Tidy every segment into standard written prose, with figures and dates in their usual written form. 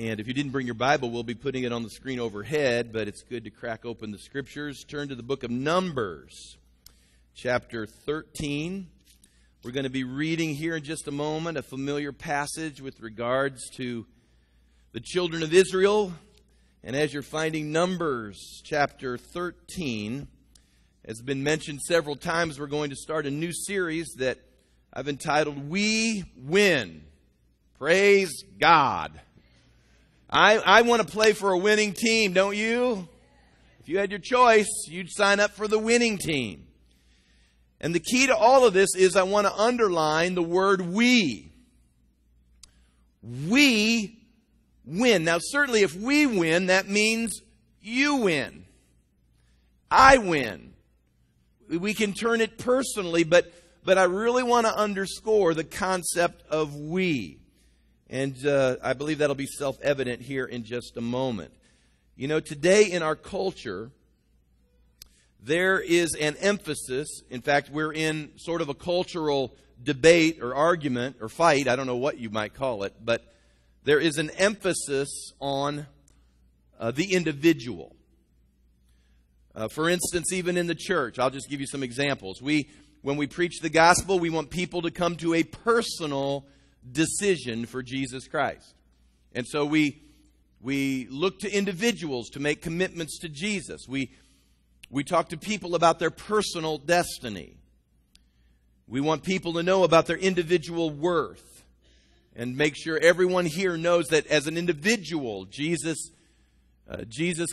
And if you didn't bring your Bible, we'll be putting it on the screen overhead, but it's good to crack open the Scriptures. Turn to the book of Numbers, chapter 13. We're going to be reading here in just a moment a familiar passage with regards to the children of Israel. And as you're finding Numbers, chapter 13, has been mentioned several times, we're going to start a new series that I've entitled, We Win. Praise God. I want to play for a winning team, don't you? If you had your choice, you'd sign up for the winning team. And the key to all of this is I want to underline the word we. We win. Now, certainly if we win, that means you win. I win. We can turn it personally, but I really want to underscore the concept of we. And I believe that'll be self-evident here in just a moment. You know, today in our culture, there is an emphasis. In fact, we're in sort of a cultural debate or argument or fight. I don't know what you might call it. But there is an emphasis on the individual. For instance, even in the church, I'll just give you some examples. When we preach the gospel, we want people to come to a personal decision for Jesus Christ. And so we look to individuals to make commitments to Jesus. We talk to people about their personal destiny. We want people to know about their individual worth and make sure everyone here knows that as an individual, Jesus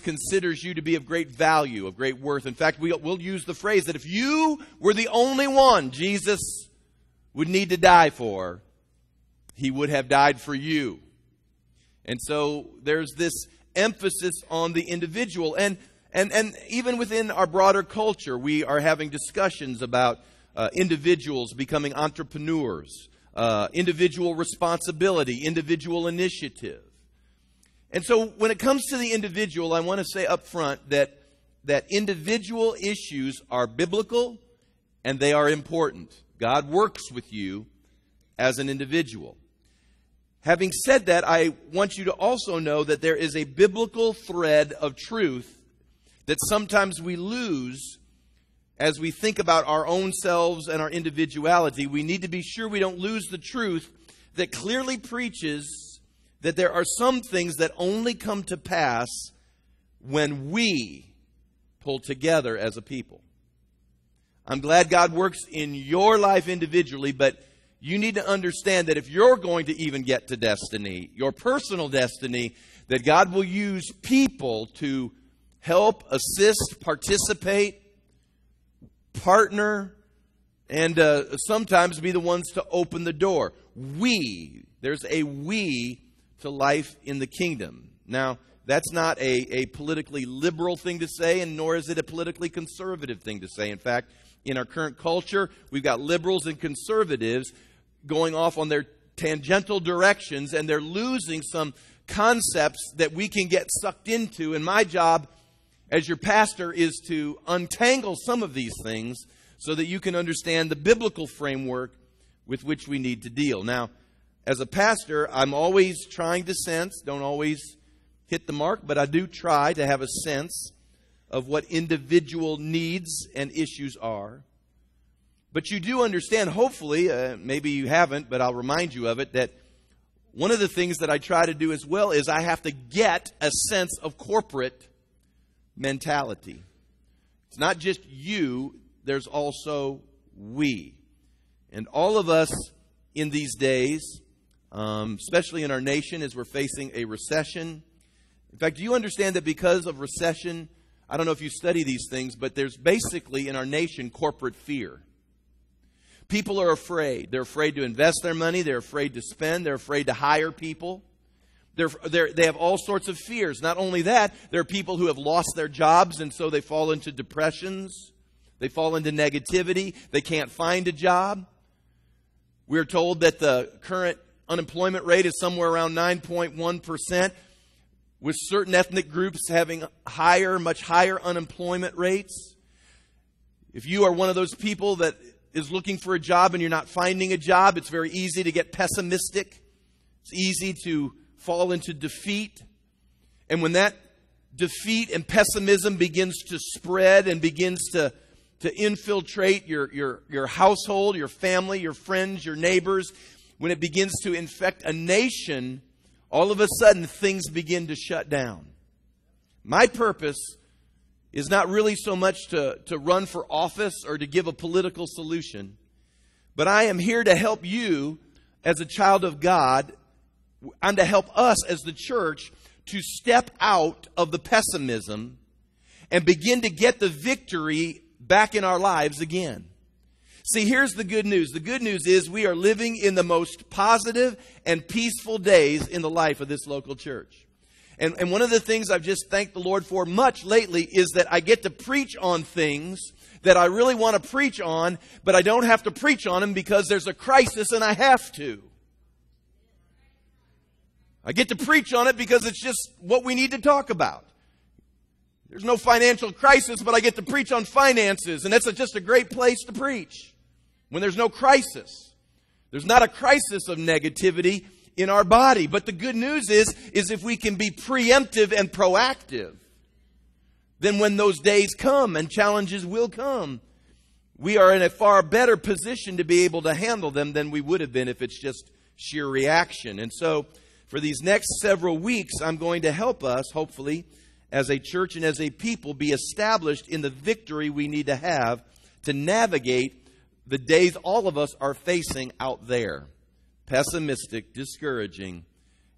considers you to be of great value, of great worth. In fact, we'll use the phrase that if you were the only one Jesus would need to die for, He would have died for you. And so there's this emphasis on the individual. And even within our broader culture, we are having discussions about individuals becoming entrepreneurs, individual responsibility, individual initiative. And so when it comes to the individual, I want to say up front that individual issues are biblical and they are important. God works with you as an individual. Having said that, I want you to also know that there is a biblical thread of truth that sometimes we lose as we think about our own selves and our individuality. We need to be sure we don't lose the truth that clearly preaches that there are some things that only come to pass when we pull together as a people. I'm glad God works in your life individually, but you need to understand that if you're going to even get to destiny, your personal destiny, that God will use people to help, assist, participate, partner, and sometimes be the ones to open the door. We, there's a we to life in the kingdom. Now, that's not a politically liberal thing to say, and nor is it a politically conservative thing to say. In fact, in our current culture, we've got liberals and conservatives going off on their tangential directions, and they're losing some concepts that we can get sucked into. And my job as your pastor is to untangle some of these things so that you can understand the biblical framework with which we need to deal. Now, as a pastor, I'm always trying to sense, don't always hit the mark, but I do try to have a sense of what individual needs and issues are. But you do understand, hopefully, maybe you haven't, but I'll remind you of it, that one of the things that I try to do as well is I have to get a sense of corporate mentality. It's not just you, there's also we. And all of us in these days, especially in our nation as we're facing a recession. In fact, do you understand that because of recession, I don't know if you study these things, but there's basically in our nation corporate fear. People are afraid. They're afraid to invest their money. They're afraid to spend. They're afraid to hire people. They have all sorts of fears. Not only that, there are people who have lost their jobs, and so they fall into depressions. They fall into negativity. They can't find a job. We're told that the current unemployment rate is somewhere around 9.1%. with certain ethnic groups having much higher unemployment rates. If you are one of those people that is looking for a job and you're not finding a job, it's very easy to get pessimistic. It's easy to fall into defeat. And when that defeat and pessimism begins to spread and begins to infiltrate your household, your family, your friends, your neighbors, when it begins to infect a nation, all of a sudden things begin to shut down. My purpose is not really so much to run for office or to give a political solution, but I am here to help you as a child of God. I'm to help us as the church to step out of the pessimism and begin to get the victory back in our lives again. See, here's the good news. The good news is we are living in the most positive and peaceful days in the life of this local church. And one of the things I've just thanked the Lord for much lately is that I get to preach on things that I really want to preach on, but I don't have to preach on them because there's a crisis and I have to. I get to preach on it because it's just what we need to talk about. There's no financial crisis, but I get to preach on finances, and that's just a great place to preach when there's no crisis. There's not a crisis of negativity in our body. But the good news is if we can be preemptive and proactive, then when those days come and challenges will come, we are in a far better position to be able to handle them than we would have been if it's just sheer reaction. And so for these next several weeks, I'm going to help us, hopefully, as a church and as a people, be established in the victory we need to have to navigate the days all of us are facing out there. Pessimistic, discouraging,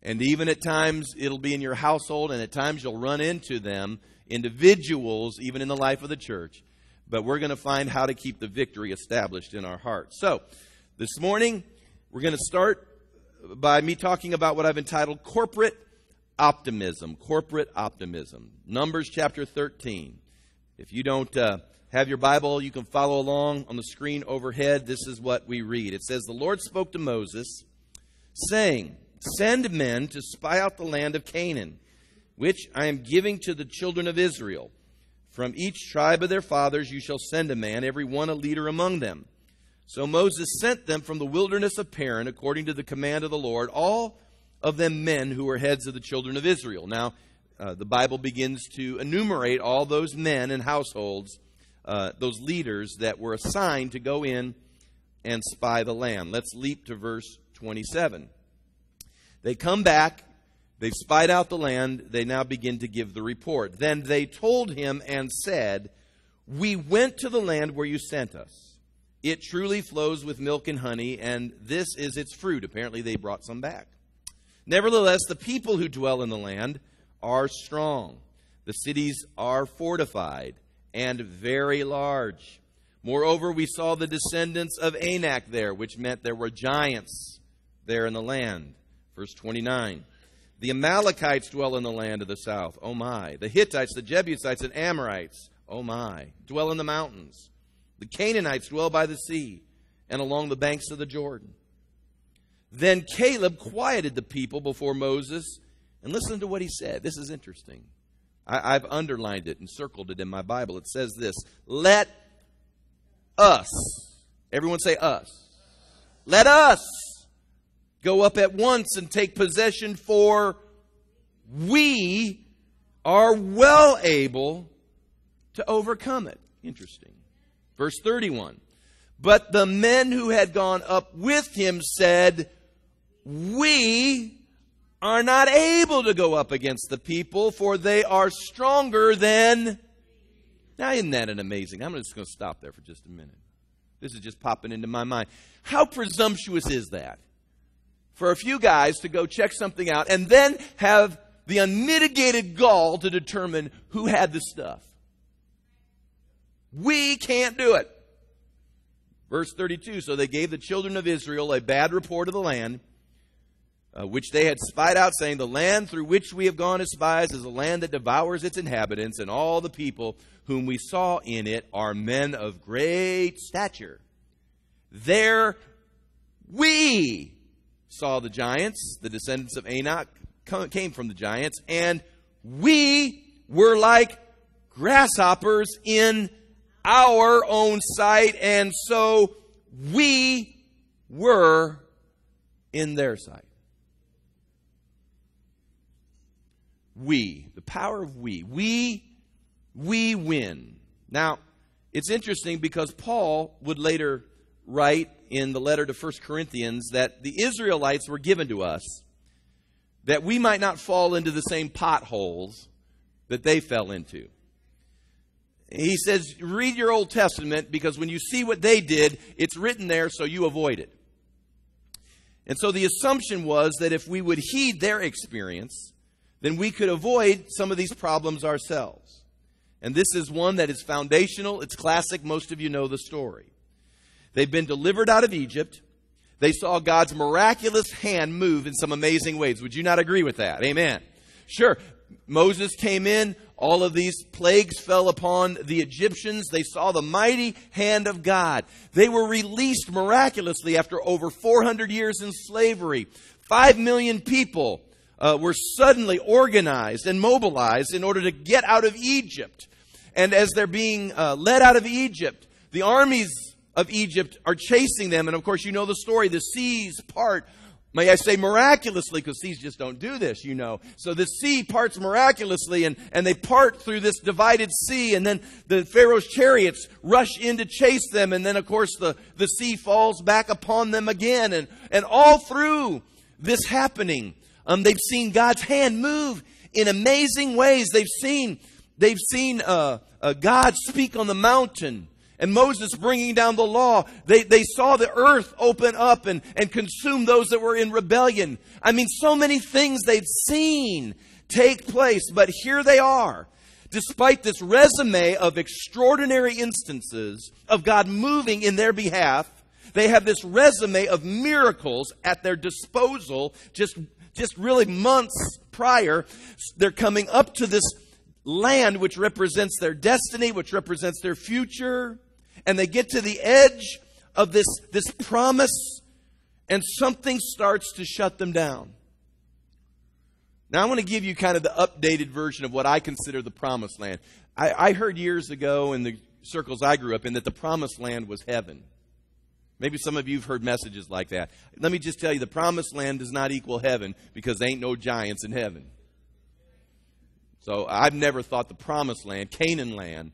and even at times it'll be in your household, and at times you'll run into them, individuals, even in the life of the church. But we're going to find how to keep the victory established in our hearts. So this morning, we're going to start by me talking about what I've entitled Corporate Optimism, corporate optimism. Numbers chapter 13. If you don't have your Bible, you can follow along on the screen overhead. This is what we read. It says, "The Lord spoke to Moses, saying, 'Send men to spy out the land of Canaan, which I am giving to the children of Israel. From each tribe of their fathers you shall send a man, every one a leader among them.' So Moses sent them from the wilderness of Paran, according to the command of the Lord, all of them men who were heads of the children of Israel." Now, the Bible begins to enumerate all those men and households, those leaders that were assigned to go in and spy the land. Let's leap to verse 27. "They come back. They've spied out the land. They now begin to give the report. Then they told him and said, 'We went to the land where you sent us. It truly flows with milk and honey, and this is its fruit.'" Apparently they brought some back. "Nevertheless, the people who dwell in the land are strong. The cities are fortified and very large. Moreover, we saw the descendants of Anak there," which meant there were giants there in the land. Verse 29. "The Amalekites dwell in the land of the south. Oh my. The Hittites, the Jebusites, and Amorites, oh my, dwell in the mountains. The Canaanites dwell by the sea and along the banks of the Jordan." Then Caleb quieted the people before Moses. And listen to what he said. This is interesting. I've underlined it and circled it in my Bible. It says this: "Let us," everyone say us, "let us go up at once and take possession, for we are well able to overcome it." Interesting. Verse 31. "But the men who had gone up with him said, 'We are not able to go up against the people, for they are stronger than—'" Now, isn't that an amazing? I'm just going to stop there for just a minute. This is just popping into my mind. How presumptuous is that for a few guys to go check something out and then have the unmitigated gall to determine who had the stuff? We can't do it. Verse 32, "So they gave the children of Israel a bad report of the land, which they had spied out, saying, 'The land through which we have gone as spies is a land that devours its inhabitants, and all the people whom we saw in it are men of great stature. There we saw the giants,'" the descendants of Anak came from the giants, "'and we were like grasshoppers in our own sight, and so we were in their sight.'" we, the power of we win. Now, it's interesting because Paul would later write in the letter to 1 Corinthians that the Israelites were given to us that we might not fall into the same potholes that they fell into. He says, read your Old Testament, because when you see what they did, it's written there so you avoid it. And so the assumption was that if we would heed their experience, then we could avoid some of these problems ourselves. And this is one that is foundational. It's classic. Most of you know the story. They've been delivered out of Egypt. They saw God's miraculous hand move in some amazing ways. Would you not agree with that? Amen. Sure. Moses came in. All of these plagues fell upon the Egyptians. They saw the mighty hand of God. They were released miraculously after over 400 years in slavery. 5 million people were suddenly organized and mobilized in order to get out of Egypt. And as they're being led out of Egypt, the armies of Egypt are chasing them. And of course, you know the story. The seas part. May I say miraculously, because seas just don't do this, you know. So the sea parts miraculously, and they part through this divided sea, and then the Pharaoh's chariots rush in to chase them, and then, of course, the sea falls back upon them again. And all through this happening, they've seen God's hand move in amazing ways. They've seen God speak on the mountain. And Moses bringing down the law, they saw the earth open up and consume those that were in rebellion. I mean, so many things they've seen take place, but here they are. Despite this resume of extraordinary instances of God moving in their behalf, they have this resume of miracles at their disposal just really months prior. They're coming up to this land which represents their destiny, which represents their future. And they get to the edge of this promise, and something starts to shut them down. Now, I want to give you kind of the updated version of what I consider the promised land. I heard years ago in the circles I grew up in that the promised land was heaven. Maybe some of you have heard messages like that. Let me just tell you, the promised land does not equal heaven, because there ain't no giants in heaven. So I've never thought the promised land, Canaan land,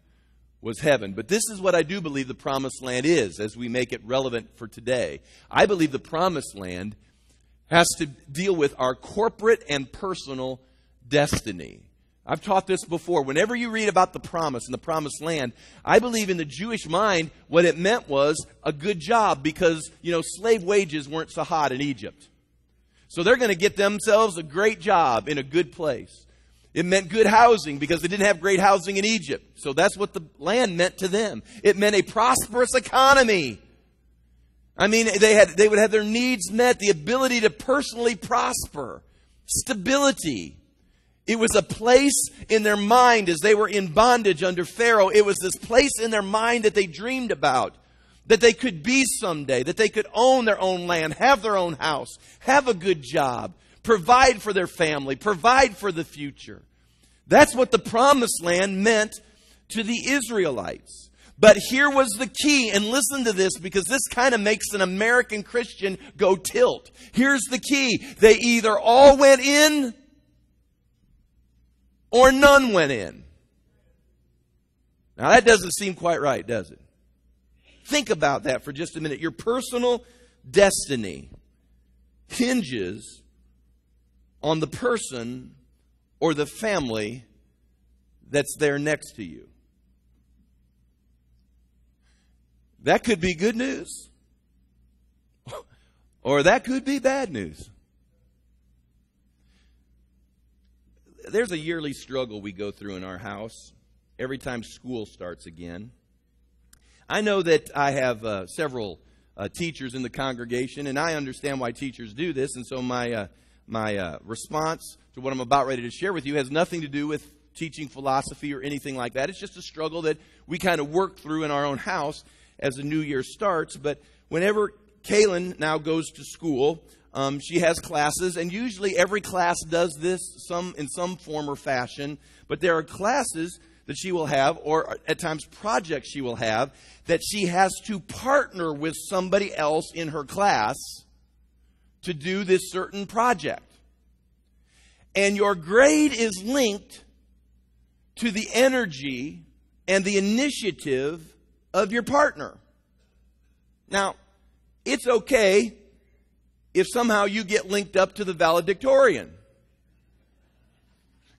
was heaven. But this is what I do believe the promised land is, as we make it relevant for today. I believe the promised land has to deal with our corporate and personal destiny. I've taught this before. Whenever you read about the promise and the promised land, I believe in the Jewish mind what it meant was a good job, because, you know, slave wages weren't so hot in Egypt. So they're going to get themselves a great job in a good place. It meant good housing, because they didn't have great housing in Egypt. So that's what the land meant to them. It meant a prosperous economy. I mean, they would have their needs met, the ability to personally prosper, stability. It was a place in their mind as they were in bondage under Pharaoh. It was this place in their mind that they dreamed about, that they could be someday, that they could own their own land, have their own house, have a good job, provide for their family, provide for the future. That's what the promised land meant to the Israelites. But here was the key, and listen to this, because this kind of makes an American Christian go tilt. Here's the key. They either all went in or none went in. Now that doesn't seem quite right, does it? Think about that for just a minute. Your personal destiny hinges on the person or the family that's there next to you. That could be good news, or that could be bad news. There's a yearly struggle we go through in our house every time school starts again. I know that I have several teachers in the congregation, and I understand why teachers do this, and so my response to what I'm about ready to share with you has nothing to do with teaching philosophy or anything like that. It's just a struggle that we kind of work through in our own house as the new year starts. But whenever Kalen now goes to school, she has classes, and usually every class does this in some form or fashion. But there are classes that she will have, or at times projects she will have, that she has to partner with somebody else in her class to do this certain project. And your grade is linked to the energy and the initiative of your partner. Now, it's okay if somehow you get linked up to the valedictorian.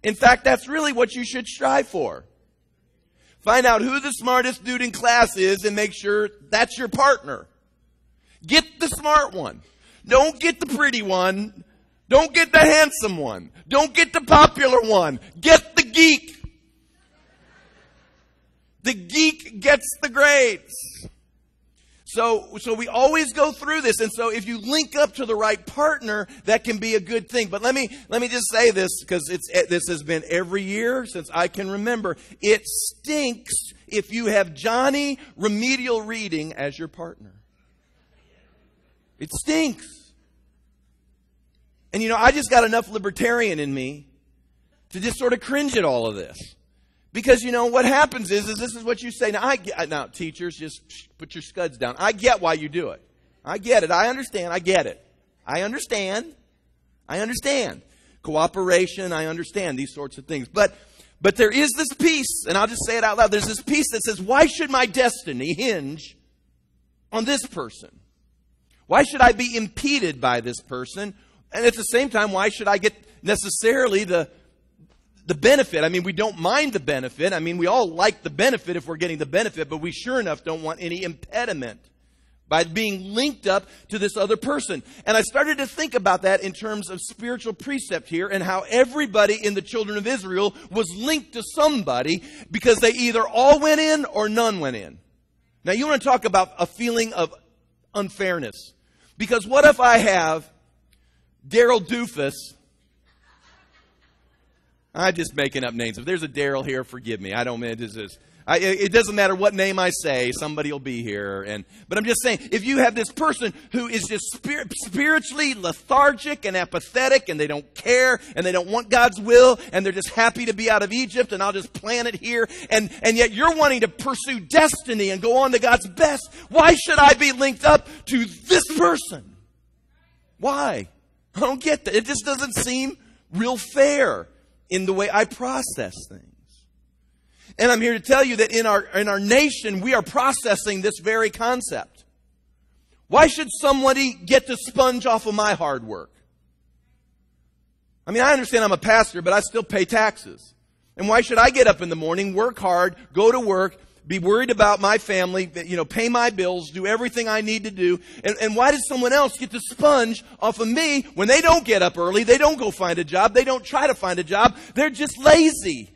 In fact, that's really what you should strive for. Find out who the smartest dude in class is and make sure that's your partner. Get the smart one. Don't get the pretty one. Don't get the handsome one. Don't get the popular one. Get the geek. The geek gets the grades. So we always go through this. And so if you link up to the right partner, that can be a good thing. But let me just say this, because this has been every year since I can remember. It stinks if you have Johnny remedial reading as your partner. It stinks. And, you know, I just got enough libertarian in me to just sort of cringe at all of this. Because, you know, what happens is this is what you say. Now, teachers, just put your scuds down. I get why you do it. I get it. I understand. I get it. I understand. I understand. Cooperation, I understand these sorts of things. But there is this piece, and I'll just say it out loud. There's this piece that says, why should my destiny hinge on this person? Why should I be impeded by this person? And at the same time, why should I get necessarily the benefit? I mean, we don't mind the benefit. I mean, we all like the benefit if we're getting the benefit, but we sure enough don't want any impediment by being linked up to this other person. And I started to think about that in terms of spiritual precept here and how everybody in the children of Israel was linked to somebody because they either all went in or none went in. Now, you want to talk about a feeling of unfairness. Because what if I have Daryl Doofus? I'm just making up names. If there's a Daryl here, forgive me. I don't mean it doesn't matter what name I say. Somebody will be here. But I'm just saying, if you have this person who is just spiritually lethargic and apathetic, and they don't care, and they don't want God's will, and they're just happy to be out of Egypt, and I'll just plant it here, and yet you're wanting to pursue destiny and go on to God's best, why should I be linked up to this person? Why? I don't get that. It just doesn't seem real fair in the way I process things. And I'm here to tell you that in our nation, we are processing this very concept. Why should somebody get to sponge off of my hard work? I mean, I understand I'm a pastor, but I still pay taxes. And why should I get up in the morning, work hard, go to work, be worried about my family, you know, pay my bills, do everything I need to do? And why does someone else get to sponge off of me when they don't get up early, they don't go find a job, they don't try to find a job, they're just lazy?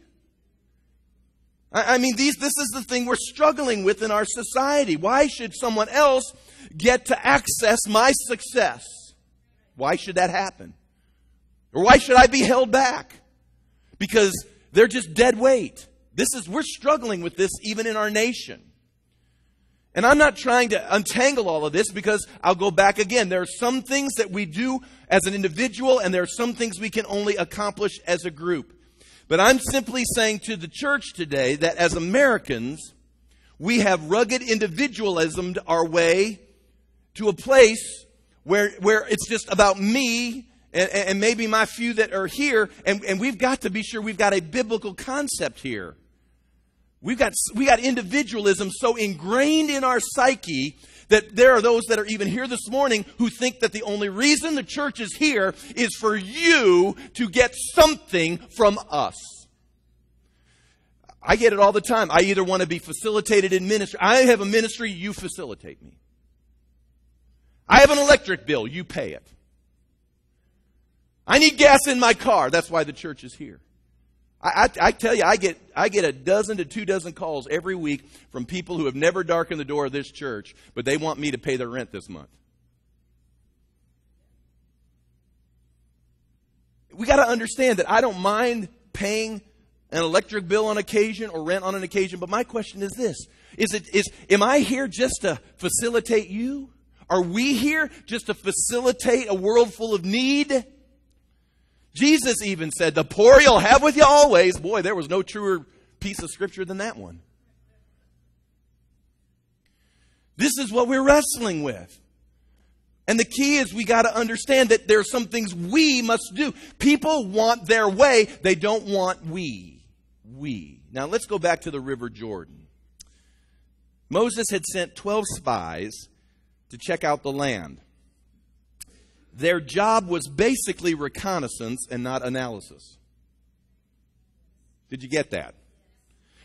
I mean, this is the thing we're struggling with in our society. Why should someone else get to access my success? Why should that happen? Or why should I be held back? Because they're just dead weight. We're struggling with this even in our nation. And I'm not trying to untangle all of this, because I'll go back again. There are some things that we do as an individual, and there are some things we can only accomplish as a group. But I'm simply saying to the church today that as Americans, we have rugged individualismed our way to a place where it's just about me and maybe my few that are here. And we've got to be sure we've got a biblical concept here. We got individualism so ingrained in our psyche that there are those that are even here this morning who think that the only reason the church is here is for you to get something from us. I get it all the time. I either want to be facilitated in ministry. I have a ministry, you facilitate me. I have an electric bill, you pay it. I need gas in my car, that's why the church is here. I tell you, I get 12 to 24 calls every week from people who have never darkened the door of this church, but they want me to pay their rent this month. We got to understand that I don't mind paying an electric bill on occasion or rent on an occasion, but my question is this: am I here just to facilitate you? Are we here just to facilitate a world full of need? Jesus even said, "The poor you'll have with you always." Boy, there was no truer piece of scripture than that one. This is what we're wrestling with. And the key is we got to understand that there are some things we must do. People want their way. They don't want we. Now let's go back to the River Jordan. Moses had sent 12 spies to check out the land. Their job was basically reconnaissance and not analysis. Did you get that?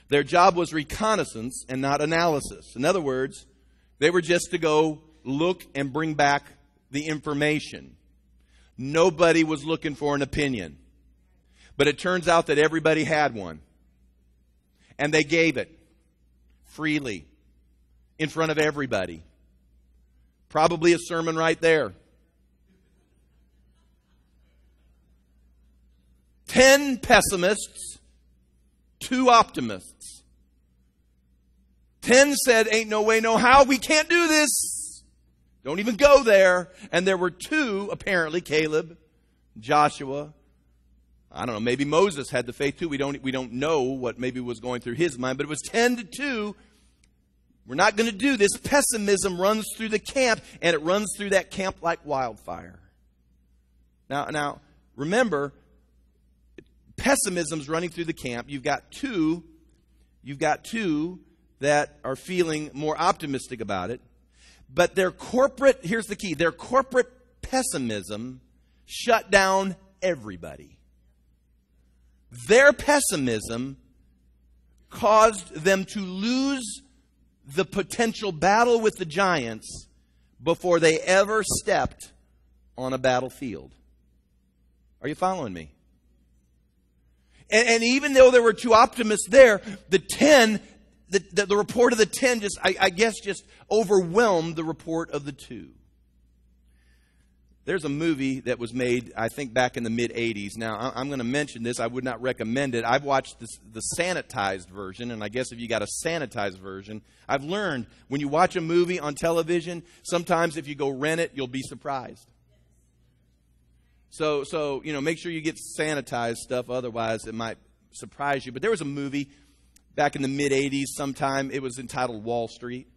Their job was reconnaissance and not analysis. In other words, they were just to go look and bring back the information. Nobody was looking for an opinion. But it turns out that everybody had one. And they gave it freely in front of everybody. Probably a sermon right there. 10 pessimists, 2 optimists. 10 said, ain't no way, no how, we can't do this. Don't even go there. And there were 2, apparently, Caleb, Joshua. I don't know, maybe Moses had the faith too. We don't know what maybe was going through his mind, but it was 10-2. We're not going to do this. Pessimism runs through the camp, and it runs through that camp like wildfire. Now remember, pessimism's running through the camp. You've got two that are feeling more optimistic about it. But their corporate, here's the key, their corporate pessimism shut down everybody. Their pessimism caused them to lose the potential battle with the giants before they ever stepped on a battlefield. Are you following me? And even though there were 2 optimists there, the report of the 10 just, I guess, just overwhelmed the report of the 2. There's a movie that was made, I think, back in the mid-'80s. Now, I'm going to mention this. I would not recommend it. I've watched the sanitized version, and I guess if you got a sanitized version, I've learned when you watch a movie on television, sometimes if you go rent it, you'll be surprised. So you know, make sure you get sanitized stuff. Otherwise, it might surprise you. But there was a movie back in the mid-'80s sometime. It was entitled Wall Street.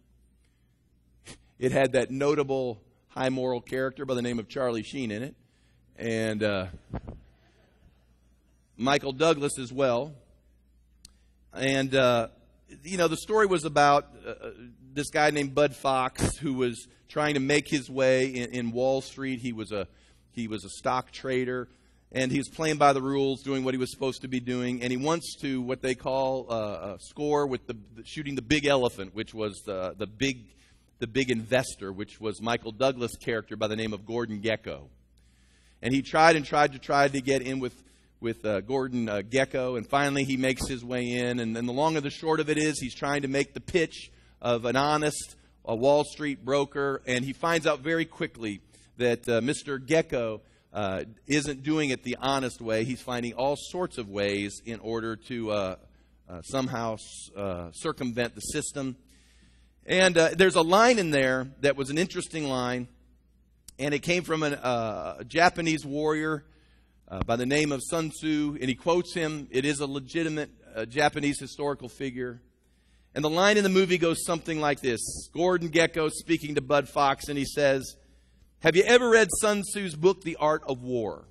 It had that notable high moral character by the name of Charlie Sheen in it. And Michael Douglas as well. And, you know, the story was about this guy named Bud Fox who was trying to make his way in Wall Street. He was a stock trader. And he's playing by the rules, doing what he was supposed to be doing. And he wants to, what they call, score with the shooting the big elephant, which was the big investor, which was Michael Douglas' character by the name of Gordon Gekko. And he tried to get in with Gordon Gekko. And finally, he makes his way in. And then the long and the short of it is he's trying to make the pitch of an honest Wall Street broker. And he finds out very quickly that Mr. Gekko isn't doing it the honest way. He's finding all sorts of ways in order to somehow circumvent the system. And there's a line in there that was an interesting line, and it came from a Japanese warrior by the name of Sun Tzu, and he quotes him. It is a legitimate Japanese historical figure. And the line in the movie goes something like this. Gordon Gekko speaking to Bud Fox, and he says, "Have you ever read Sun Tzu's book, The Art of War?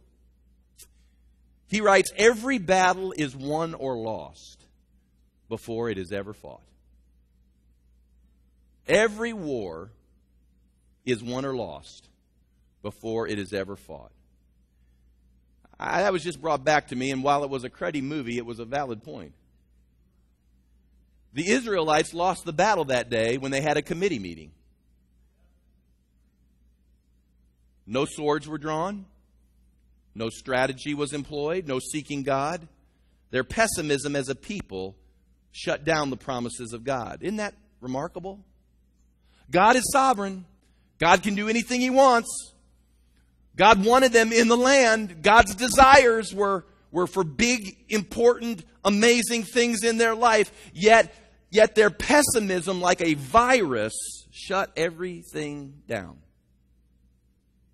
He writes, every battle is won or lost before it is ever fought. Every war is won or lost before it is ever fought." That was just brought back to me, and while it was a cruddy movie, it was a valid point. The Israelites lost the battle that day when they had a committee meeting. No swords were drawn. No strategy was employed. No seeking God. Their pessimism as a people shut down the promises of God. Isn't that remarkable? God is sovereign. God can do anything He wants. God wanted them in the land. God's desires were for big, important, amazing things in their life. Yet their pessimism, like a virus, shut everything down.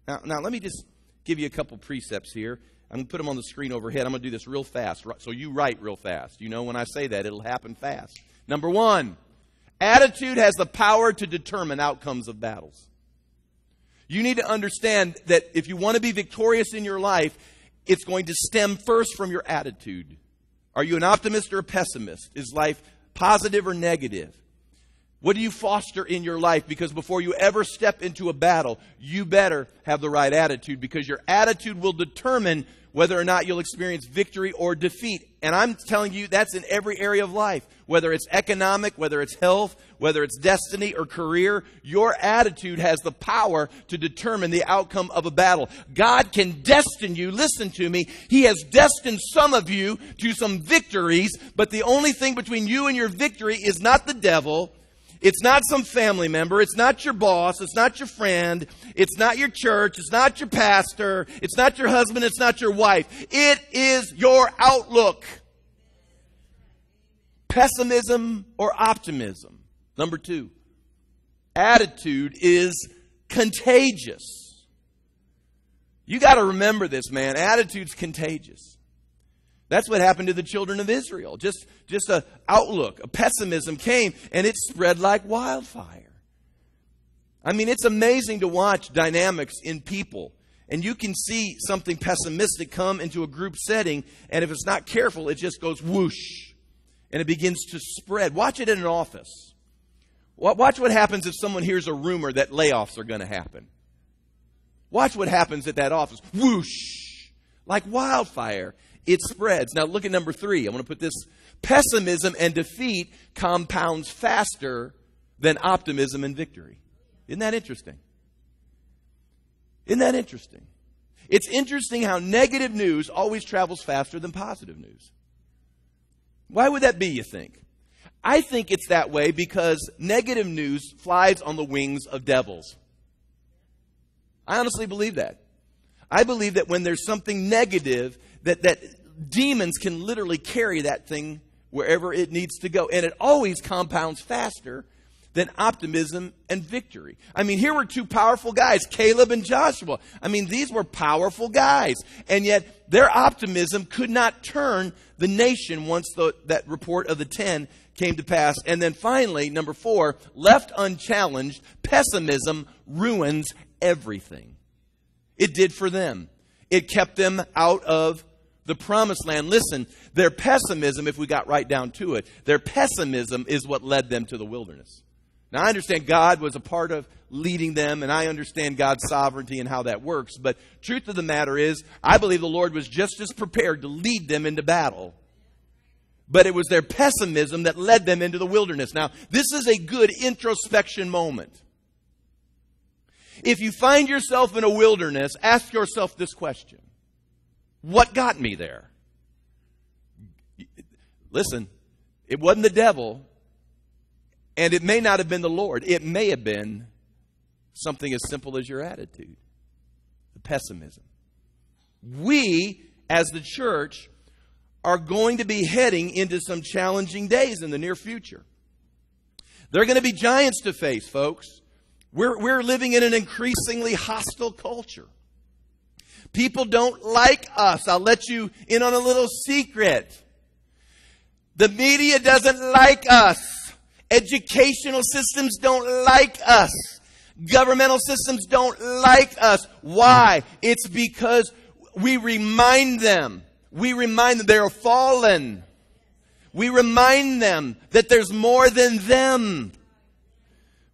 Now, let me just give you a couple precepts here. I'm going to put them on the screen overhead. I'm going to do this real fast, so you write real fast. You know, when I say that, it'll happen fast. Number 1, attitude has the power to determine outcomes of battles. You need to understand that if you want to be victorious in your life, it's going to stem first from your attitude. Are you an optimist or a pessimist? Is life positive or negative? What do you foster in your life? Because before you ever step into a battle, you better have the right attitude, because your attitude will determine whether or not you'll experience victory or defeat. And I'm telling you, that's in every area of life, whether it's economic, whether it's health, whether it's destiny or career. Your attitude has the power to determine the outcome of a battle. God can destine you. Listen to me. He has destined some of you to some victories, but the only thing between you and your victory is not the devil. It's not some family member. It's not your boss. It's not your friend. It's not your church. It's not your pastor. It's not your husband. It's not your wife. It is your outlook. Pessimism or optimism. Number two, attitude is contagious. You got to remember this, man. Attitude's contagious. That's what happened to the children of Israel. Just an outlook, a pessimism came, and it spread like wildfire. I mean, it's amazing to watch dynamics in people. And you can see something pessimistic come into a group setting, and if it's not careful, it just goes whoosh, and it begins to spread. Watch it in an office. Watch what happens if someone hears a rumor that layoffs are going to happen. Watch what happens at that office. Whoosh, like wildfire. It spreads. Now look at number three. I want to put this. Pessimism and defeat compounds faster than optimism and victory. Isn't that interesting? Isn't that interesting? It's interesting how negative news always travels faster than positive news. Why would that be, you think? I think it's that way because negative news flies on the wings of devils. I honestly believe that. I believe that when there's something negative, that demons can literally carry that thing wherever it needs to go. And it always compounds faster than optimism and victory. I mean, here were two powerful guys, Caleb and Joshua. I mean, these were powerful guys. And yet their optimism could not turn the nation once that report of the 10 came to pass. And then finally, number four, left unchallenged, pessimism ruins everything. It did for them. It kept them out of the promised land. Listen, their pessimism, if we got right down to it, their pessimism is what led them to the wilderness. Now, I understand God was a part of leading them, and I understand God's sovereignty and how that works. But truth of the matter is, I believe the Lord was just as prepared to lead them into battle. But it was their pessimism that led them into the wilderness. Now, this is a good introspection moment. If you find yourself in a wilderness, ask yourself this question. What got me there? Listen, it wasn't the devil, and it may not have been the Lord. It may have been something as simple as your attitude, the pessimism. We, as the church, are going to be heading into some challenging days in the near future. There are going to be giants to face, folks. We're living in an increasingly hostile culture. People don't like us. I'll let you in on a little secret. The media doesn't like us. Educational systems don't like us. Governmental systems don't like us. Why? It's because we remind them they're fallen. We remind them that there's more than them.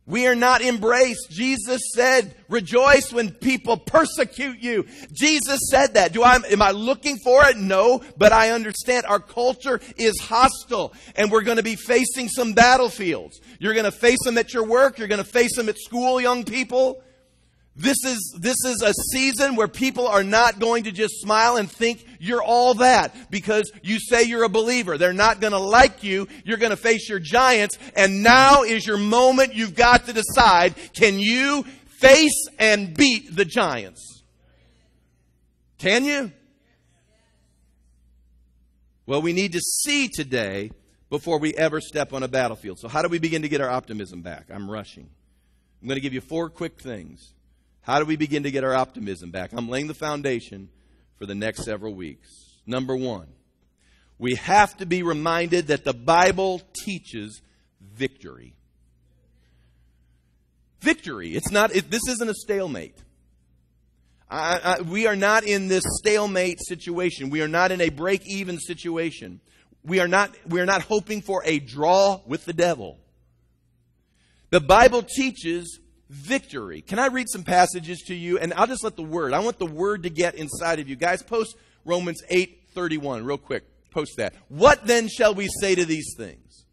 We are not embraced. Jesus said, rejoice when people persecute you. Jesus said that. Am I looking for it? No, but I understand our culture is hostile, and we're going to be facing some battlefields. You're going to face them at your work. You're going to face them at school, young people. This is a season where people are not going to just smile and think you're all that because you say you're a believer. They're not going to like you. You're going to face your giants. And now is your moment. You've got to decide, can you face and beat the giants? Can you? Well, we need to see today before we ever step on a battlefield. So how do we begin to get our optimism back? I'm rushing. I'm going to give you four quick things. How do we begin to get our optimism back? I'm laying the foundation for the next several weeks. Number one, we have to be reminded that the Bible teaches victory. victory. It's not. This isn't a stalemate. We are not in this stalemate situation. We are not in a break-even situation. We are not hoping for a draw with the devil. The Bible teaches victory. Can I read some passages to you? And I'll just let the Word. I want the Word to get inside of you. Guys, post Romans 8:31 real quick. Post that. What then shall we say to these things?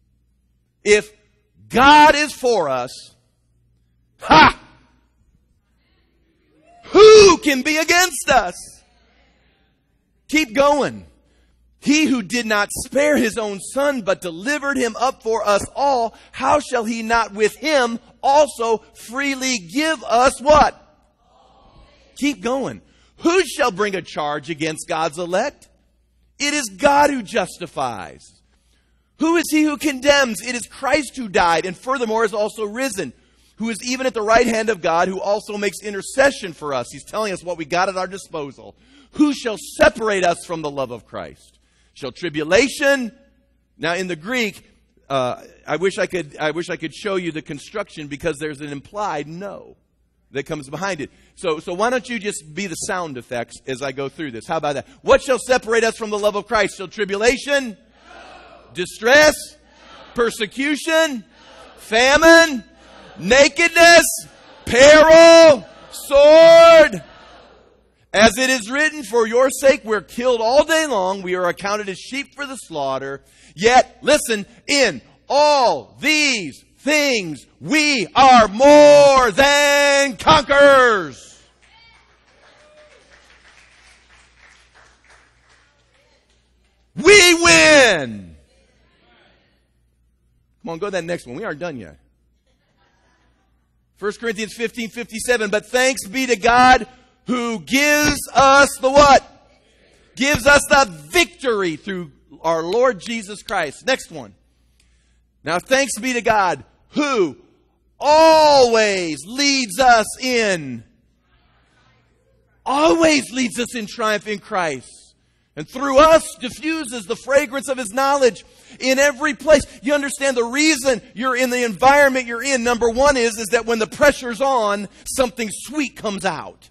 If God is for us, ha! Who can be against us? Keep going. He who did not spare his own son, but delivered him up for us all, how shall he not with him also freely give us what? Keep going. Who shall bring a charge against God's elect? It is God who justifies. Who is he who condemns? It is Christ who died and furthermore is also risen, who is even at the right hand of God, who also makes intercession for us. He's telling us what we got at our disposal. Who shall separate us from the love of Christ? Shall tribulation? Now in the Greek, I wish I could show you the construction because there's an implied no that comes behind it. So why don't you just be the sound effects as I go through this? How about that? What shall separate us from the love of Christ? Shall tribulation? No. Distress? No. Persecution? No. Famine? Nakedness, peril, sword. As it is written, for your sake we're killed all day long. We are accounted as sheep for the slaughter. Yet, listen, in all these things we are more than conquerors. We win. Come on, go to that next one. We aren't done yet. 1 Corinthians 15:57. But thanks be to God who gives us the what? Gives us the victory through our Lord Jesus Christ. Next one. Now thanks be to God who always leads us in. Always leads us in triumph in Christ. And through us diffuses the fragrance of His knowledge in every place. You understand the reason you're in the environment you're in, number one, is that when the pressure's on, something sweet comes out.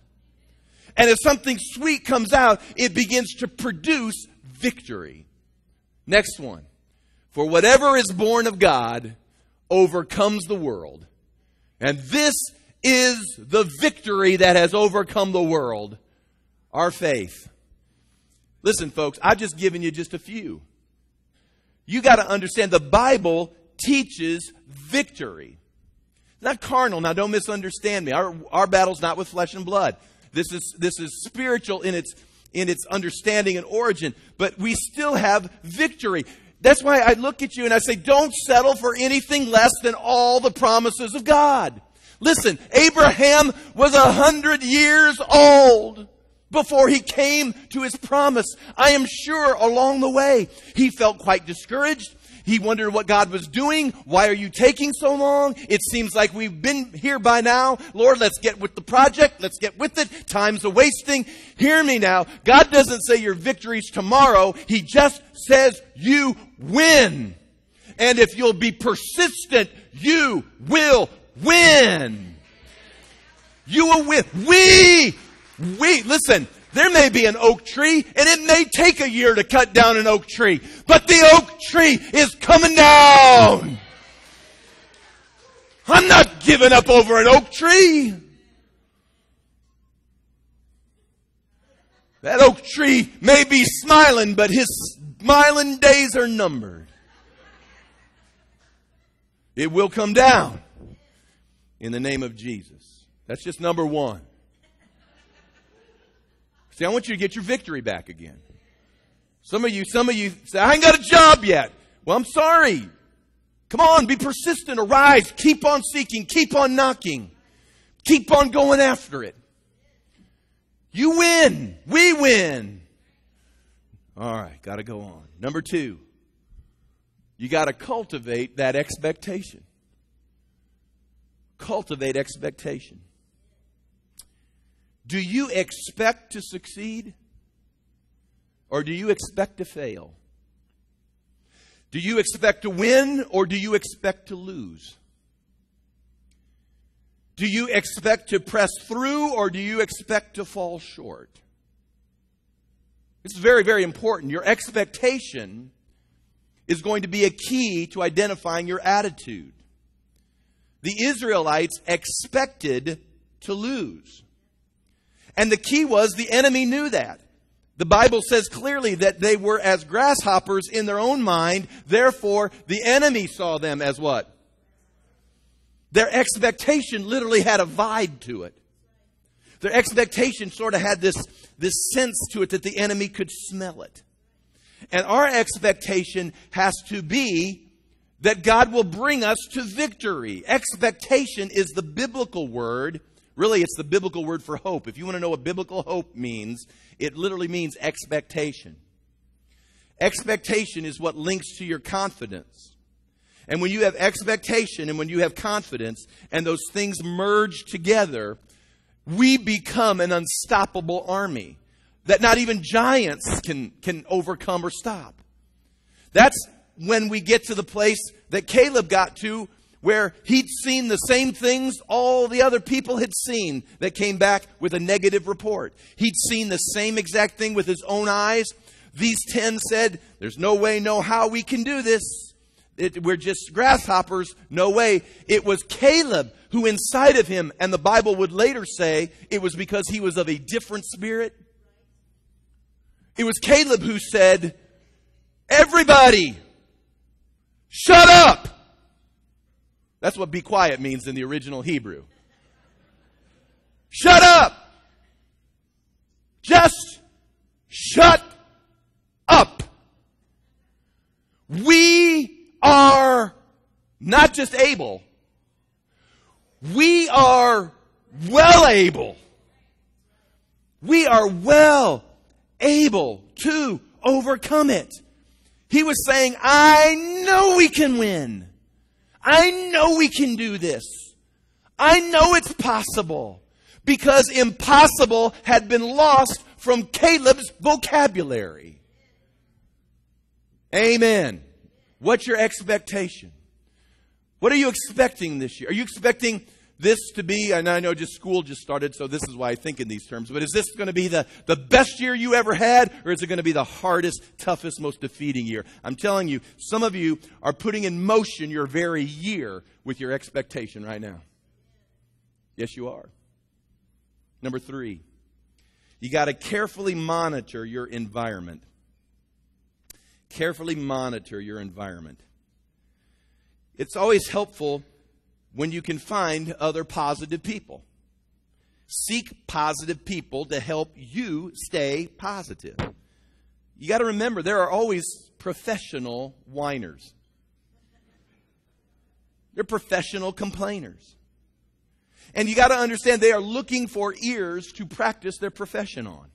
And if something sweet comes out, it begins to produce victory. Next one. For whatever is born of God overcomes the world. And this is the victory that has overcome the world, our faith. Listen, folks, I've just given you just a few. You got to understand the Bible teaches victory. It's not carnal. Now, don't misunderstand me. Our battle's not with flesh and blood. This is spiritual in its understanding and origin. But we still have victory. That's why I look at you and I say, don't settle for anything less than all the promises of God. Listen, Abraham was 100 years old before he came to his promise. I am sure along the way, he felt quite discouraged. He wondered what God was doing. Why are you taking so long? It seems like we've been here by now. Lord, let's get with the project. Let's get with it. Time's a wasting. Hear me now. God doesn't say your victory's tomorrow. He just says you win. And if you'll be persistent, you will win. You will win. We listen, there may be an oak tree, and it may take a year to cut down an oak tree, but the oak tree is coming down. I'm not giving up over an oak tree. That oak tree may be smiling, but his smiling days are numbered. It will come down in the name of Jesus. That's just number one. See, I want you to get your victory back again. Some of you say, I ain't got a job yet. Well, I'm sorry. Come on, be persistent, arise, keep on seeking, keep on knocking, keep on going after it. You win. We win. All right, got to go on. Number two, you got to cultivate that expectation. Cultivate expectation. Do you expect to succeed or do you expect to fail? Do you expect to win or do you expect to lose? Do you expect to press through, or do you expect to fall short? This is very, very important. Your expectation is going to be a key to identifying your attitude. The Israelites expected to lose. And the key was the enemy knew that. The Bible says clearly that they were as grasshoppers in their own mind. Therefore, the enemy saw them as what? Their expectation literally had a vibe to it. Their expectation sort of had this sense to it that the enemy could smell it. And our expectation has to be that God will bring us to victory. Expectation is the biblical word. Really, it's the biblical word for hope. If you want to know what biblical hope means, it literally means expectation. Expectation is what links to your confidence. And when you have expectation and when you have confidence and those things merge together, we become an unstoppable army that not even giants can overcome or stop. That's when we get to the place that Caleb got to, where he'd seen the same things all the other people had seen that came back with a negative report. He'd seen the same exact thing with his own eyes. These 10 said, there's no way, no how we can do this. We're just grasshoppers, no way. It was Caleb who inside of him, and the Bible would later say it was because he was of a different spirit. It was Caleb who said, everybody, shut up. That's what be quiet means in the original Hebrew. Shut up. Just shut up. We are not just able. We are well able. We are well able to overcome it. He was saying, I know we can win. I know we can do this. I know it's possible, because impossible had been lost from Caleb's vocabulary. Amen. What's your expectation? What are you expecting this year? Are you expecting this to be, and I know just school just started, so this is why I think in these terms, but is this going to be the best year you ever had, or is it going to be the hardest, toughest, most defeating year? I'm telling you, some of you are putting in motion your very year with your expectation right now. Yes, you are. Number three, you got to carefully monitor your environment. Carefully monitor your environment. It's always helpful when you can find other positive people. Seek positive people to help you stay positive. You got to remember, there are always professional whiners. They're professional complainers. And you got to understand, they are looking for ears to practice their profession on.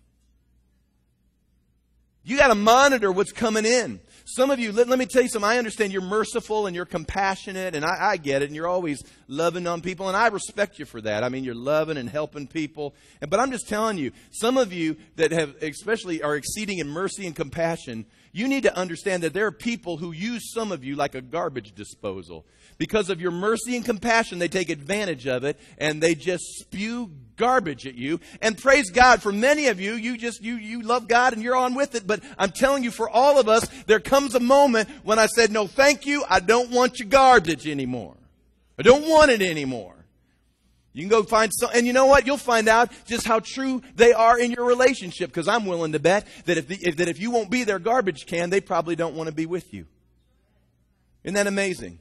You got to monitor what's coming in. Some of you, let me tell you something. I understand you're merciful and you're compassionate, and I get it, and you're always loving on people, and I respect you for that. I mean, you're loving and helping people. But I'm just telling you, some of you that have especially are exceeding in mercy and compassion, you need to understand that there are people who use some of you like a garbage disposal. Because of your mercy and compassion, they take advantage of it, and they just spew garbage at you. And praise God, for many of you, you love God and you're on with it. But I'm telling you, for all of us, there comes a moment when I said, no, thank you. I don't want your garbage anymore. I don't want it anymore. You can go find some, and you know what? You'll find out just how true they are in your relationship, because I'm willing to bet that if you won't be their garbage can, they probably don't want to be with you. Isn't that amazing?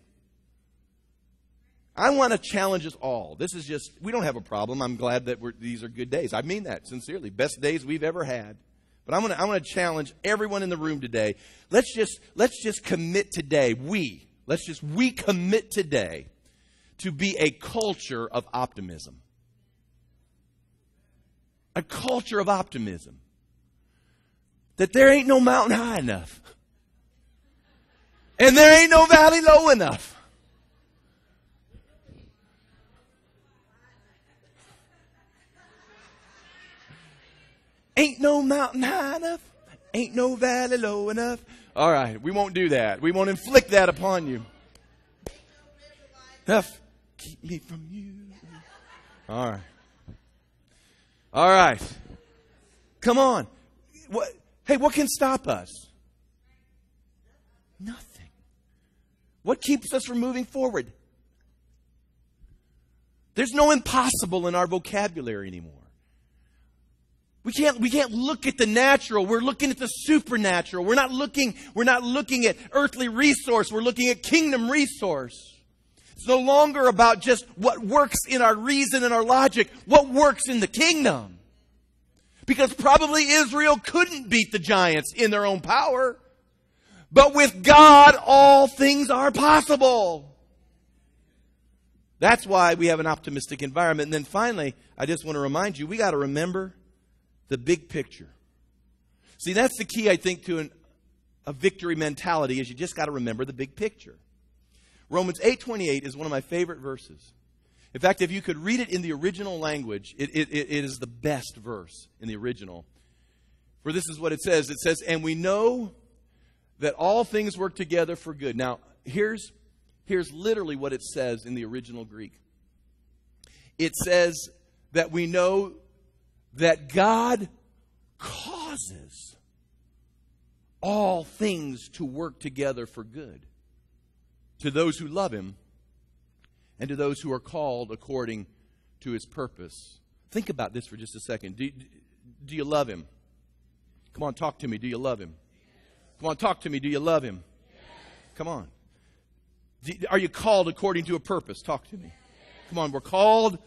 I want to challenge us all. This is just, we don't have a problem. I'm glad that these are good days. I mean that sincerely. Best days we've ever had. But I want to challenge everyone in the room today. Let's just commit today. We commit today to be a culture of optimism. A culture of optimism. That there ain't no mountain high enough. And there ain't no valley low enough. Ain't no mountain high enough. Ain't no valley low enough. All right, we won't do that. We won't inflict that upon you. Enough. Keep me from you. All right. All right. Come on. What? Hey, what can stop us? Nothing. What keeps us from moving forward? There's no impossible in our vocabulary anymore. We can't look at the natural. We're looking at the supernatural. We're not looking at earthly resource. We're looking at kingdom resource. It's no longer about just what works in our reason and our logic, what works in the kingdom. Because probably Israel couldn't beat the giants in their own power. But with God, all things are possible. That's why we have an optimistic environment. And then finally, I just want to remind you, we got to remember the big picture. See, that's the key, I think, to a victory mentality, is you just got to remember the big picture. Romans 8:28 is one of my favorite verses. In fact, if you could read it in the original language, it is the best verse in the original. For this is what it says. It says, and we know that all things work together for good. Now, here's literally what it says in the original Greek. It says that we know that God causes all things to work together for good to those who love Him and to those who are called according to His purpose. Think about this for just a second. Do you love Him? Come on, talk to me. Do you love Him? Come on, talk to me. Do you love Him? Yes. Come on. Are you called according to a purpose? Talk to me. Yes. Come on, we're called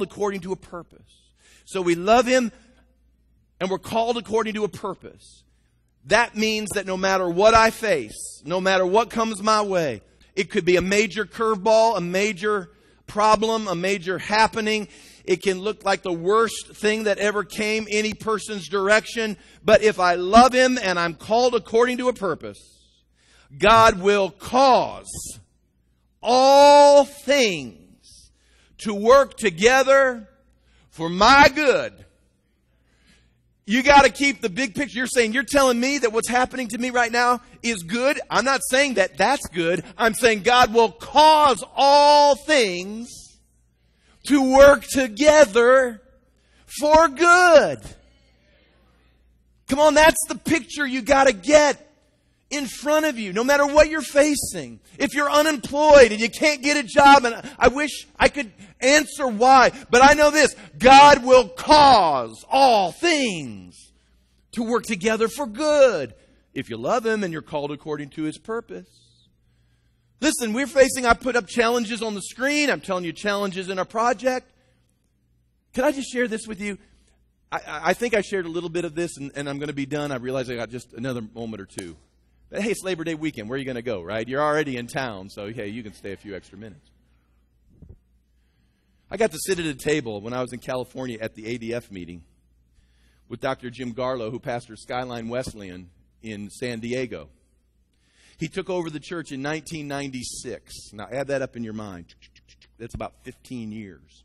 according to a purpose. So we love Him and we're called according to a purpose. That means that no matter what I face, no matter what comes my way, it could be a major curveball, a major problem, a major happening. It can look like the worst thing that ever came any person's direction. But if I love Him and I'm called according to a purpose, God will cause all things to work together for my good. You got to keep the big picture. You're saying, you're telling me that what's happening to me right now is good? I'm not saying that that's good. I'm saying God will cause all things to work together for good. Come on, that's the picture you got to get in front of you, no matter what you're facing. If you're unemployed and you can't get a job, and I wish I could answer why, but I know this, God will cause all things to work together for good if you love Him and you're called according to His purpose. Listen, we're facing, I put up challenges on the screen. I'm telling you, challenges in our project. Can I just share this with you? I think I shared a little bit of this, and I'm going to be done. I realize I got just another moment or two. But hey, it's Labor Day weekend. Where are you going to go, right? You're already in town, so hey, you can stay a few extra minutes. I got to sit at a table when I was in California at the ADF meeting with Dr. Jim Garlow, who pastors Skyline Wesleyan in San Diego. He took over the church in 1996. Now, add that up in your mind. That's about 15 years.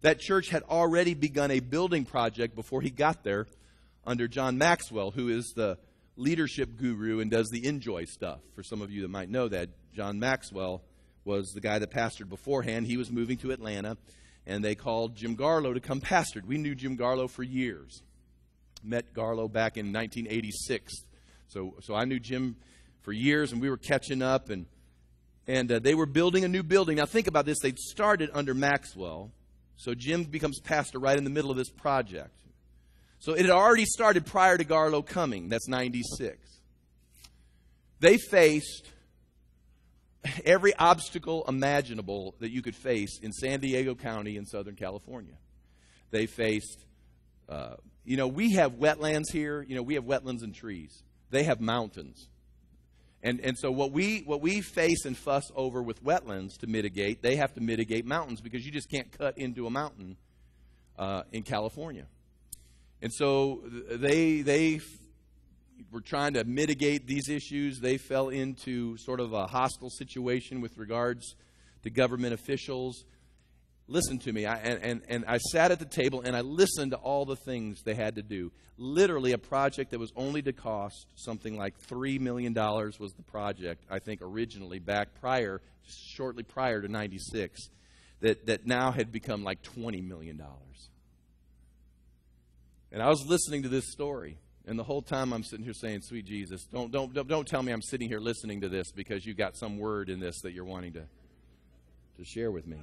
That church had already begun a building project before he got there under John Maxwell, who is the leadership guru and does the enjoy stuff. For some of you that might know that, John Maxwell was the guy that pastored beforehand. He was moving to Atlanta, and they called Jim Garlow to come pastor. We knew Jim Garlow for years. Met Garlow back in 1986. So I knew Jim for years, and we were catching up, and they were building a new building. Now think about this. They'd started under Maxwell, so Jim becomes pastor right in the middle of this project. So it had already started prior to Garlow coming. That's 96. They faced every obstacle imaginable that you could face in San Diego County in Southern California. They faced, we have wetlands here. You know, we have wetlands and trees. They have mountains. And so what we face and fuss over with wetlands to mitigate, they have to mitigate mountains, because you just can't cut into a mountain in California. And so they were trying to mitigate these issues. They fell into sort of a hostile situation with regards to government officials. Listen to me. And I sat at the table and I listened to all the things they had to do. Literally a project that was only to cost something like $3 million was the project, I think, originally back prior, shortly prior to 96. that now had become like $20 million. And I was listening to this story, and the whole time I'm sitting here saying, sweet Jesus, don't tell me I'm sitting here listening to this because you got some word in this that you're wanting to share with me.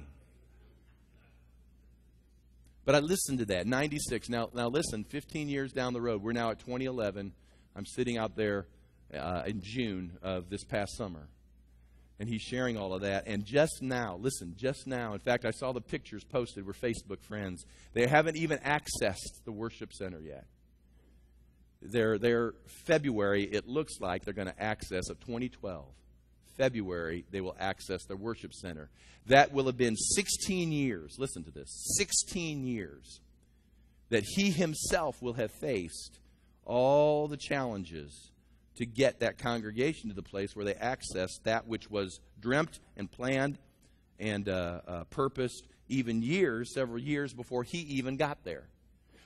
But I listened to that, 96. Now listen, 15 years down the road, we're now at 2011. I'm sitting out there in June of this past summer. And he's sharing all of that. And just now, listen, just now, in fact, I saw the pictures posted. We're Facebook friends. They haven't even accessed the worship center yet. Their February, it looks like they're going to access of 2012. February, they will access their worship center. That will have been 16 years. Listen to this. 16 years that he himself will have faced all the challenges to get that congregation to the place where they accessed that which was dreamt and planned and purposed even years, several years before he even got there.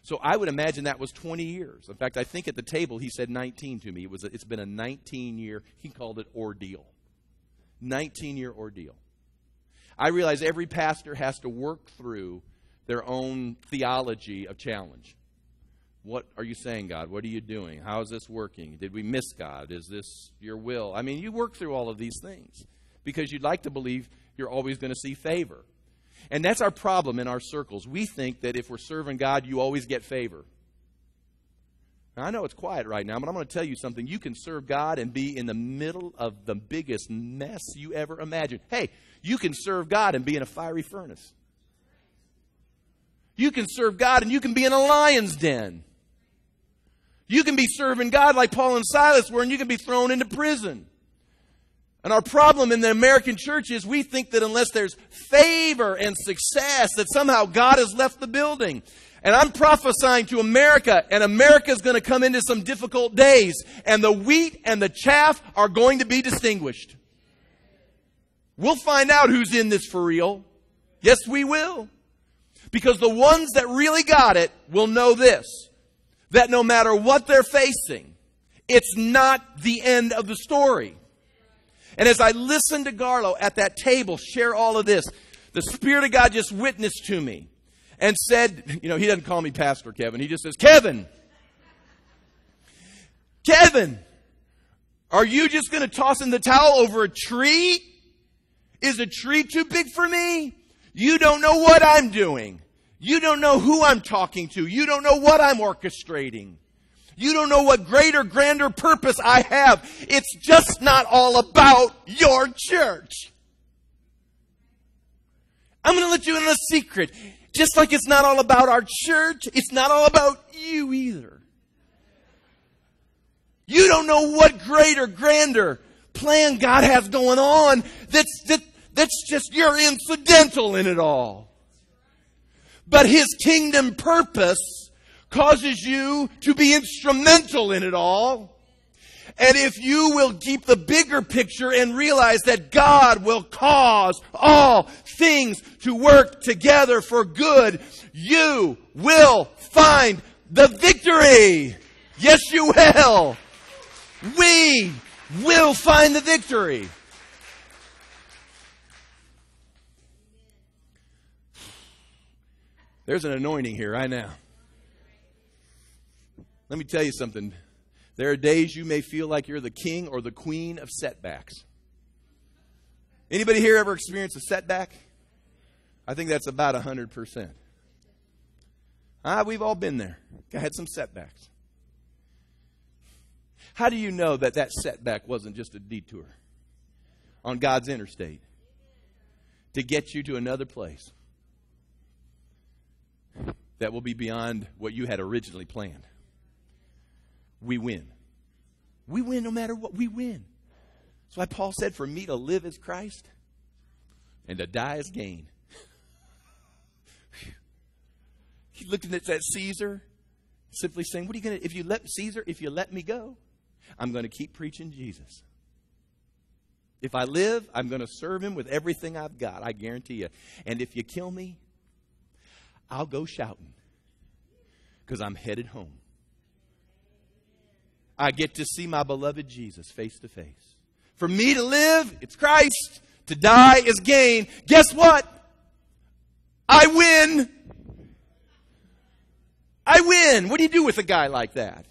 So I would imagine that was 20 years. In fact, I think at the table he said 19 to me. It's been a 19-year, he called it ordeal. 19-year ordeal. I realize every pastor has to work through their own theology of challenge. What are you saying, God? What are you doing? How is this working? Did we miss God? Is this your will? I mean, you work through all of these things because you'd like to believe you're always going to see favor. And that's our problem in our circles. We think that if we're serving God, you always get favor. Now, I know it's quiet right now, but I'm going to tell you something. You can serve God and be in the middle of the biggest mess you ever imagined. Hey, you can serve God and be in a fiery furnace. You can serve God and you can be in a lion's den. You can be serving God like Paul and Silas were, and you can be thrown into prison. And our problem in the American church is we think that unless there's favor and success, that somehow God has left the building. And I'm prophesying to America, and America's going to come into some difficult days, and the wheat and the chaff are going to be distinguished. We'll find out who's in this for real. Yes, we will. Because the ones that really got it will know this. That no matter what they're facing, it's not the end of the story. And as I listened to Garlow at that table share all of this, the Spirit of God just witnessed to me and said, you know, he doesn't call me Pastor Kevin. He just says, Kevin, are you just going to toss in the towel over a tree? Is a tree too big for me? You don't know what I'm doing. You don't know who I'm talking to. You don't know what I'm orchestrating. You don't know what greater, grander purpose I have. It's just not all about your church. I'm going to let you in on a secret. Just like it's not all about our church, it's not all about you either. You don't know what greater, grander plan God has going on that's just, you're incidental in it all. But His kingdom purpose causes you to be instrumental in it all. And if you will keep the bigger picture and realize that God will cause all things to work together for good, you will find the victory. Yes, you will. We will find the victory. There's an anointing here right now. Let me tell you something. There are days you may feel like you're the king or the queen of setbacks. Anybody here ever experienced a setback? I think that's about 100%. We've all been there. I had some setbacks. How do you know that setback wasn't just a detour on God's interstate to get you to another place that will be beyond what you had originally planned? We win. We win no matter what. We win. That's why Paul said, for me to live is Christ and to die is gain. He looked at that Caesar, simply saying, what are you going to, if you let me go, I'm going to keep preaching Jesus. If I live, I'm going to serve Him with everything I've got. I guarantee you. And if you kill me, I'll go shouting because I'm headed home. I get to see my beloved Jesus face to face. For me to live, it's Christ. To die is gain. Guess what? I win. I win. What do you do with a guy like that?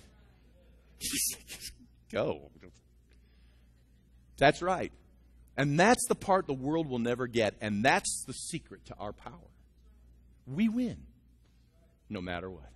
Go. That's right. And that's the part the world will never get. And that's the secret to our power. We win no matter what.